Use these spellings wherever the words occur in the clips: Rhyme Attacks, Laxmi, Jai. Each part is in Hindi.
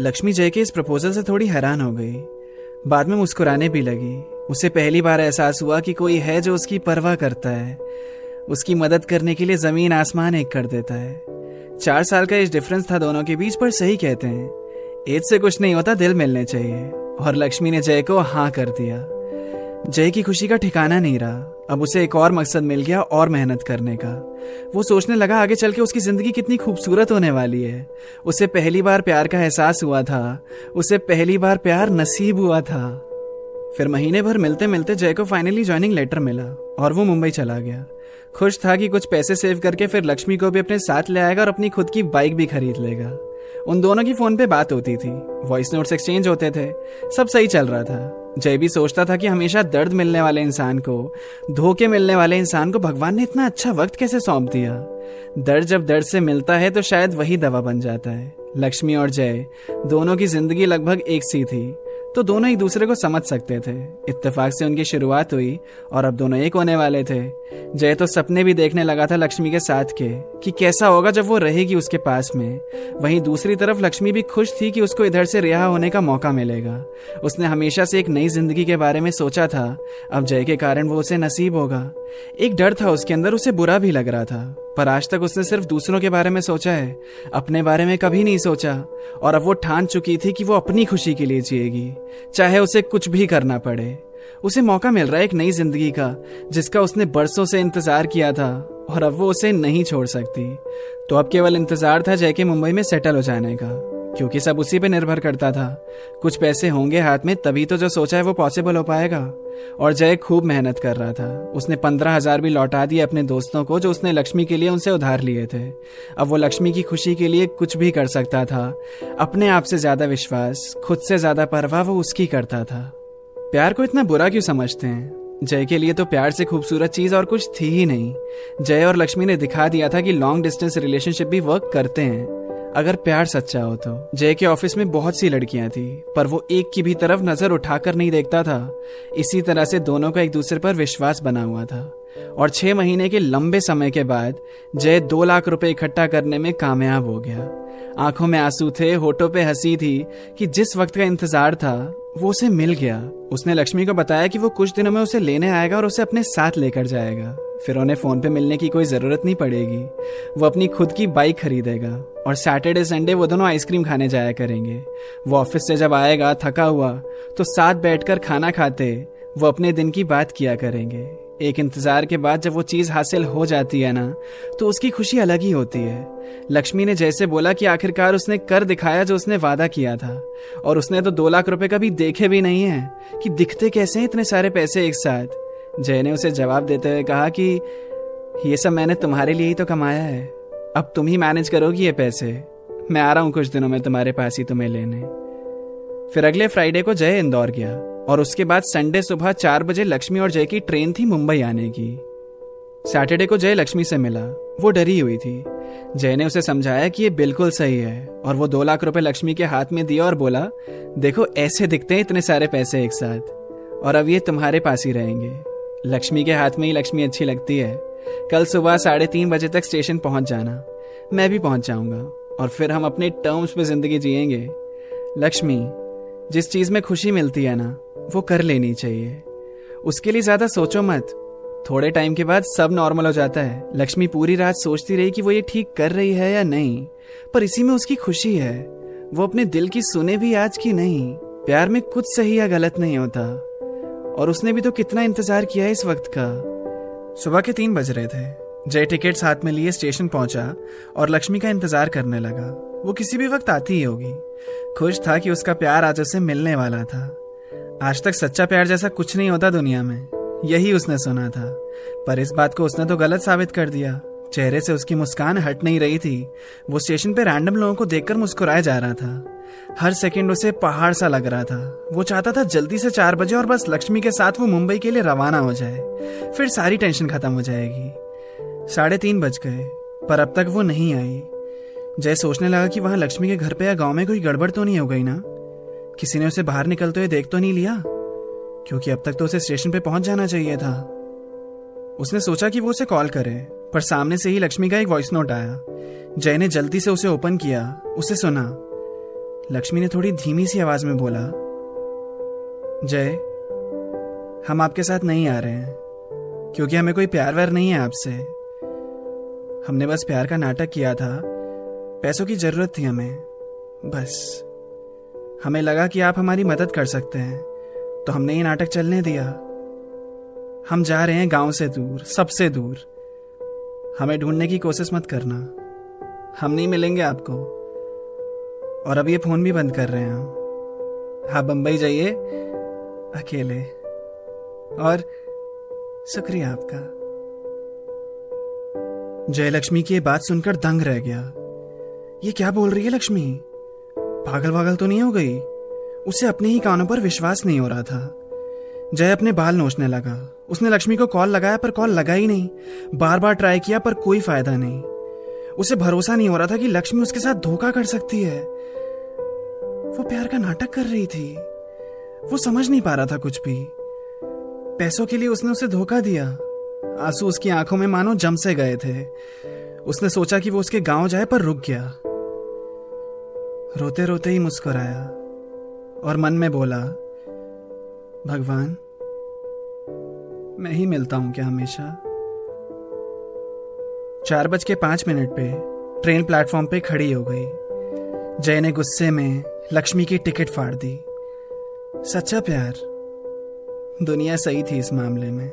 लक्ष्मी जय के इस प्रपोजल से थोड़ी हैरान हो गई, बाद में मुस्कुराने भी लगी। उसे पहली बार एहसास हुआ कि कोई है जो उसकी परवाह करता है, उसकी मदद करने के लिए जमीन आसमान एक कर देता है। 4 साल का एज डिफरेंस था दोनों के बीच, पर सही कहते हैं एज से कुछ नहीं होता, दिल मिलने चाहिए। और लक्ष्मी ने जय को हाँ कर दिया। जय की खुशी का ठिकाना नहीं रहा। अब उसे एक और मकसद मिल गया और मेहनत करने का। वो सोचने लगा आगे चल के उसकी जिंदगी कितनी खूबसूरत होने वाली है। उसे पहली बार प्यार का एहसास हुआ था, उसे पहली बार प्यार नसीब हुआ था। फिर महीने भर मिलते मिलते जय को फाइनली ज्वाइनिंग लेटर मिला और वो मुंबई चला गया। खुश था कि कुछ पैसे सेव करके फिर लक्ष्मी को भी अपने साथ ले आएगा और अपनी खुद की बाइक भी खरीद लेगा। उन दोनों की फोन पे बात होती थी, वॉइस नोट्स एक्सचेंज होते थे, सब सही चल रहा था। जय भी सोचता था कि हमेशा दर्द मिलने वाले इंसान को, धोखे मिलने वाले इंसान को भगवान ने इतना अच्छा वक्त कैसे सौंप दिया। दर्द जब दर्द से मिलता है तो शायद वही दवा बन जाता है। लक्ष्मी और जय दोनों की जिंदगी लगभग एक सी थी, तो दोनों एक दूसरे को समझ सकते थे। इत्तेफाक से उनकी शुरुआत हुई और अब दोनों एक होने वाले थे। जय तो सपने भी देखने लगा था लक्ष्मी के साथ के, कि कैसा होगा जब वो रहेगी उसके पास में। वहीं दूसरी तरफ लक्ष्मी भी खुश थी कि उसको इधर से रिहा होने का मौका मिलेगा। उसने हमेशा से एक नई जिंदगी के बारे में सोचा था, अब जय के कारण वो उसे नसीब होगा। एक डर था उसके अंदर, उसे बुरा भी लग रहा था, पर आज तक उसने सिर्फ दूसरों के बारे में सोचा है, अपने बारे में कभी नहीं सोचा। और अब वो ठान चुकी थी कि वो अपनी खुशी के लिए जिएगी, चाहे उसे कुछ भी करना पड़े। उसे मौका मिल रहा है एक नई जिंदगी का, जिसका उसने बरसों से इंतजार किया था, और अब वो उसे नहीं छोड़ सकती। तो अब केवल इंतजार था जय के मुंबई में सेटल हो जाने का, क्योंकि सब उसी पे निर्भर करता था। कुछ पैसे होंगे हाथ में तभी तो जो सोचा है वो पॉसिबल हो पाएगा। और जय खूब मेहनत कर रहा था। उसने 15,000 भी लौटा दिए अपने दोस्तों को जो उसने लक्ष्मी के लिए उनसे उधार लिए थे। अब वो लक्ष्मी की खुशी के लिए कुछ भी कर सकता था। अपने आप से ज्यादा विश्वास, खुद से ज्यादा परवाह वो उसकी करता था। प्यार को इतना बुरा क्यों समझते हैं? जय के लिए तो प्यार से खूबसूरत चीज़ और कुछ थी ही नहीं। जय और लक्ष्मी ने दिखा दिया था कि लॉन्ग डिस्टेंस रिलेशनशिप भी वर्क करते हैं अगर प्यार सच्चा हो तो। जय के ऑफिस में बहुत सी लड़कियां थी, पर वो एक की भी तरफ नजर उठाकर नहीं देखता था। इसी तरह से दोनों का एक दूसरे पर विश्वास बना हुआ था। और 6 महीने के लंबे समय के बाद जय 2 लाख रुपए इकट्ठा करने में कामयाब हो गया। आंखों में आंसू थे, होठों पे हंसी थी कि जिस वक्त का इंतजार था वो उसे मिल गया। उसने लक्ष्मी को बताया कि वो कुछ दिनों में उसे लेने आएगा और उसे अपने साथ लेकर जाएगा। फिर उन्हें फोन पे मिलने की कोई ज़रूरत नहीं पड़ेगी। वो अपनी खुद की बाइक खरीदेगा और सैटरडे संडे वो दोनों आइसक्रीम खाने जाया करेंगे। वो ऑफिस से जब आएगा थका हुआ तो साथ बैठकर खाना खाते वो अपने दिन की बात किया करेंगे। एक इंतज़ार के बाद जब वो चीज़ हासिल हो जाती है ना, तो उसकी खुशी अलग ही होती है। लक्ष्मी ने जैसे बोला कि आखिरकार उसने कर दिखाया जो उसने वादा किया था। और उसने तो 2 लाख रुपए कभी देखे भी नहीं हैं, कि दिखते कैसे हैं इतने सारे पैसे एक साथ। जय ने उसे जवाब देते हुए कहा कि ये सब मैंने तुम्हारे लिए ही तो कमाया है, अब तुम ही मैनेज करोगी ये पैसे। मैं आ रहा हूँ कुछ दिनों में तुम्हारे पास ही तुम्हें लेने। फिर अगले फ्राइडे को जय इंदौर गया और उसके बाद संडे सुबह 4 बजे लक्ष्मी और जय की ट्रेन थी मुंबई आने की। सैटरडे को जय लक्ष्मी से मिला, वो डरी हुई थी। जय ने उसे समझाया कि ये बिल्कुल सही है और वो 2 लाख रुपए लक्ष्मी के हाथ में दिया और बोला, देखो ऐसे दिखते हैं इतने सारे पैसे एक साथ, और अब ये तुम्हारे पास ही रहेंगे। लक्ष्मी के हाथ में ही लक्ष्मी अच्छी लगती है। कल सुबह 3:30 बजे तक स्टेशन पहुंच जाना, मैं भी पहुंच जाऊंगा और फिर हम अपने टर्म्स पे जिंदगी जिएंगे। लक्ष्मी, जिस चीज़ में खुशी मिलती है ना, वो कर लेनी चाहिए। उसके लिए ज़्यादा सोचो मत, थोड़े टाइम के बाद सब नॉर्मल हो जाता है। लक्ष्मी पूरी रात सोचती रही कि वो ये ठीक कर रही है या नहीं, पर इसी में उसकी खुशी है। वो अपने दिल की सुने भी आज की नहीं। प्यार में कुछ सही या गलत नहीं होता, और उसने भी तो कितना इंतजार किया है इस वक्त का। सुबह के 3 बज रहे थे। जय टिकट्स हाथ में लिए स्टेशन पहुंचा और लक्ष्मी का इंतजार करने लगा। वो किसी भी वक्त आती ही होगी। खुश था कि उसका प्यार आज उसे मिलने वाला था। आज तक सच्चा प्यार जैसा कुछ नहीं होता दुनिया में, यही उसने सुना था, पर इस बात को उसने तो गलत साबित कर दिया। चेहरे से उसकी मुस्कान हट नहीं रही थी। वो स्टेशन पे रैंडम लोगों को देखकर मुस्कुराया जा रहा था। हर सेकंड उसे पहाड़ सा लग रहा था। वो चाहता था जल्दी से 4 बजे और बस लक्ष्मी के साथ वो मुंबई के लिए रवाना हो जाए, फिर सारी टेंशन खत्म हो जाएगी। 3:30 बज गए, पर अब तक वो नहीं आई। जय सोचने लगा कि वहाँ लक्ष्मी के घर पे या गांव में कोई गड़बड़ तो नहीं हो गई ना, किसी ने उसे बाहर निकलते हुए देख तो नहीं लिया, क्योंकि अब तक तो उसे स्टेशन पे पहुंच जाना चाहिए था। उसने सोचा कि वो उसे कॉल करे, पर सामने से ही लक्ष्मी का एक वॉइस नोट आया। जय ने जल्दी से उसे ओपन किया, उसे सुना। लक्ष्मी ने थोड़ी धीमी सी आवाज में बोला, जय, हम आपके साथ नहीं आ रहे हैं क्योंकि हमें कोई प्यार व्यार नहीं है आपसे। हमने बस प्यार का नाटक किया था, पैसों की जरूरत थी हमें, बस हमें लगा कि आप हमारी मदद कर सकते हैं तो हमने ये नाटक चलने दिया। हम जा रहे हैं गांव से दूर, सबसे दूर, हमें ढूंढने की कोशिश मत करना, हम नहीं मिलेंगे आपको। और अब ये फोन भी बंद कर रहे हैं हम। आप बंबई जाइए अकेले, और शुक्रिया आपका। जयलक्ष्मी की ये बात सुनकर दंग रह गया। ये क्या बोल रही है लक्ष्मी? पागल वागल तो नहीं हो गई? उसे अपने ही कानों पर विश्वास नहीं हो रहा था। जय अपने बाल नोचने लगा। उसने लक्ष्मी को कॉल लगाया पर कॉल लगा ही नहीं। बार बार ट्राई किया पर कोई फायदा नहीं। उसे भरोसा नहीं हो रहा था कि लक्ष्मी उसके साथ धोखा कर सकती है। वो प्यार का नाटक कर रही थी। वो समझ नहीं पा रहा था कुछ भी। पैसों के लिए उसने उसे धोखा दिया। आंसू उसकी आंखों में मानो जम से गए थे। उसने सोचा कि वो उसके गांव जाए पर रुक गया। रोते रोते ही मुस्कुराया और मन में बोला, भगवान, मैं ही मिलता हूं क्या हमेशा? 4:05 पे ट्रेन प्लेटफॉर्म पे खड़ी हो गई। जय ने गुस्से में लक्ष्मी की टिकट फाड़ दी। सच्चा प्यार, दुनिया सही थी इस मामले में।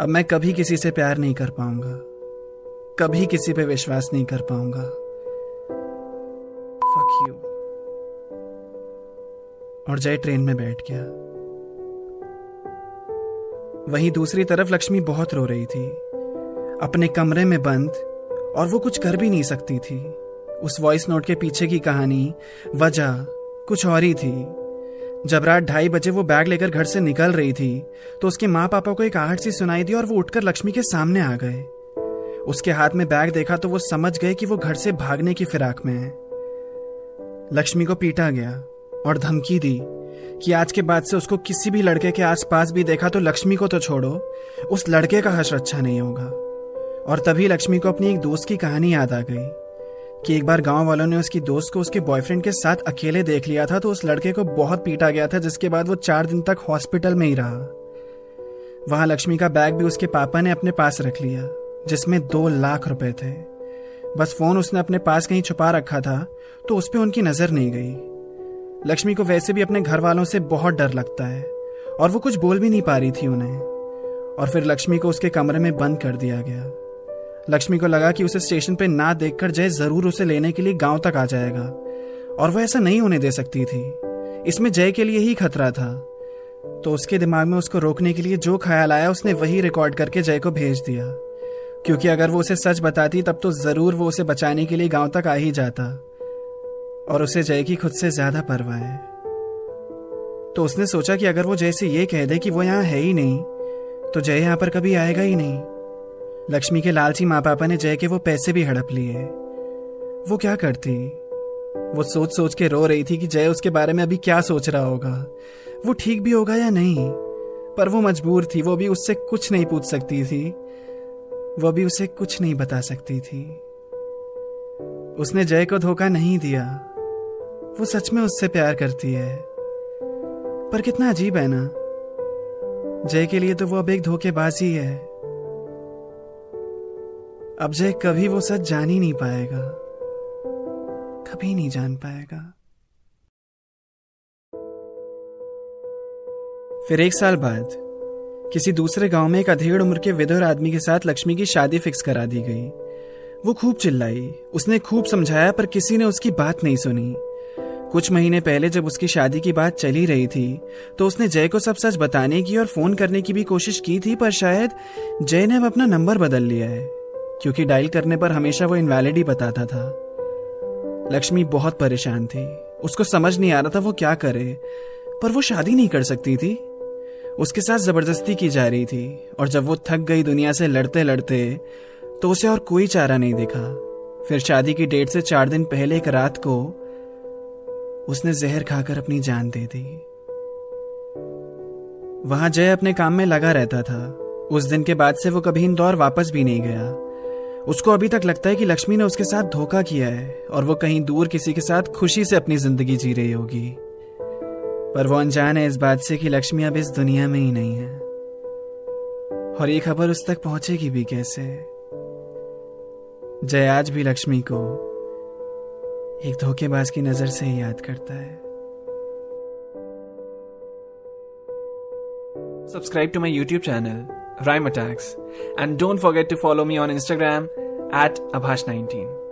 अब मैं कभी किसी से प्यार नहीं कर पाऊंगा, कभी किसी पे विश्वास नहीं कर पाऊंगा। Fuck you. और जय ट्रेन में बैठ गया। वहीं दूसरी तरफ लक्ष्मी बहुत रो रही थी, अपने कमरे में बंद, और वो कुछ कर भी नहीं सकती थी। उस वॉइस नोट के पीछे की कहानी, वजह कुछ और ही थी। जब रात 2:30 वो बैग लेकर घर से निकल रही थी तो उसके माँ पापा को एक आहट सी सुनाई दी और वो उठकर लक्ष्मी के सामने आ गए। उसके हाथ में बैग देखा तो वो समझ गए कि वो घर से भागने की फिराक में है। लक्ष्मी को पीटा गया और धमकी दी कि आज के बाद से उसको किसी भी लड़के के आसपास भी देखा तो लक्ष्मी को तो छोड़ो, उस लड़के का हश्र अच्छा नहीं होगा। और तभी लक्ष्मी को अपनी एक दोस्त की कहानी याद आ गई कि एक बार गांव वालों ने उसकी दोस्त को उसके बॉयफ्रेंड के साथ अकेले देख लिया था तो उस लड़के को बहुत पीटा गया था, जिसके बाद वो 4 दिन तक हॉस्पिटल में ही रहा। वहां लक्ष्मी का बैग भी उसके पापा ने अपने पास रख लिया जिसमें 2 लाख रुपए थे। बस फोन उसने अपने पास कहीं छुपा रखा था तो उस पर उनकी नजर नहीं गई। लक्ष्मी को वैसे भी अपने घर वालों से बहुत डर लगता है और वो कुछ बोल भी नहीं पा रही थी उन्हें। और फिर लक्ष्मी को उसके कमरे में बंद कर दिया गया। लक्ष्मी को लगा कि उसे स्टेशन पे ना देखकर जय जरूर उसे लेने के लिए गांव तक आ जाएगा और वह ऐसा नहीं होने दे सकती थी। इसमें जय के लिए ही खतरा था। तो उसके दिमाग में उसको रोकने के लिए जो ख्याल आया उसने वही रिकॉर्ड करके जय को भेज दिया, क्योंकि अगर वो उसे सच बताती तब तो जरूर वो उसे बचाने के लिए गांव तक आ ही जाता। और उसे जय की खुद से ज्यादा परवाह है। तो उसने सोचा कि अगर वो जय से ये कह दे कि वो यहाँ है ही नहीं तो जय यहाँ पर कभी आएगा ही नहीं। लक्ष्मी के लालची माँ पापा ने जय के वो पैसे भी हड़प लिए। वो क्या करती? वो सोच सोच के रो रही थी कि जय उसके बारे में अभी क्या सोच रहा होगा, वो ठीक भी होगा या नहीं। पर वो मजबूर थी, वो भी उससे कुछ नहीं पूछ सकती थी, वो भी उसे कुछ नहीं बता सकती थी। उसने जय को धोखा नहीं दिया, वो सच में उससे प्यार करती है। पर कितना अजीब है ना, जय के लिए तो वो अब एक धोखेबाज ही है। अब जय कभी वो सच जान ही नहीं पाएगा, कभी नहीं जान पाएगा। फिर 1 साल बाद किसी दूसरे गांव में एक अधेड़ उम्र के विधवा आदमी के साथ लक्ष्मी की शादी फिक्स करा दी गई। वो खूब चिल्लाई, उसने खूब समझाया पर किसी ने उसकी बात नहीं सुनी। कुछ महीने पहले जब उसकी शादी की बात चली रही थी तो उसने जय को सब सच बताने की और फोन करने की भी कोशिश की थी, पर शायद जय ने अब अपना नंबर बदल लिया है क्योंकि डायल करने पर हमेशा वो इनवैलिड ही बताता था। लक्ष्मी बहुत परेशान थी, उसको समझ नहीं आ रहा था वो क्या करे। पर वो शादी नहीं कर सकती थी, उसके साथ जबरदस्ती की जा रही थी। और जब वो थक गई दुनिया से लड़ते लड़ते तो उसे और कोई चारा नहीं दिखा। फिर शादी की डेट से 4 दिन पहले एक रात को उसने जहर खाकर अपनी जान दे दी। वहां जय अपने काम में लगा रहता था। उस दिन के बाद से वो कभी इंदौर वापस भी नहीं गया। उसको अभी तक लगता है कि लक्ष्मी ने उसके साथ धोखा किया है और वो कहीं दूर किसी के साथ खुशी से अपनी जिंदगी जी रही होगी, पर वो अनजान है इस बात से कि लक्ष्मी अब इस दुनिया में ही नहीं है। और ये खबर उस तक पहुंचेगी भी कैसे? जय आज भी लक्ष्मी को एक धोखेबाज की नजर से ही याद करता है। Subscribe to my YouTube channel, Rhyme Attacks, and don't forget to follow me on Instagram at Abhash19.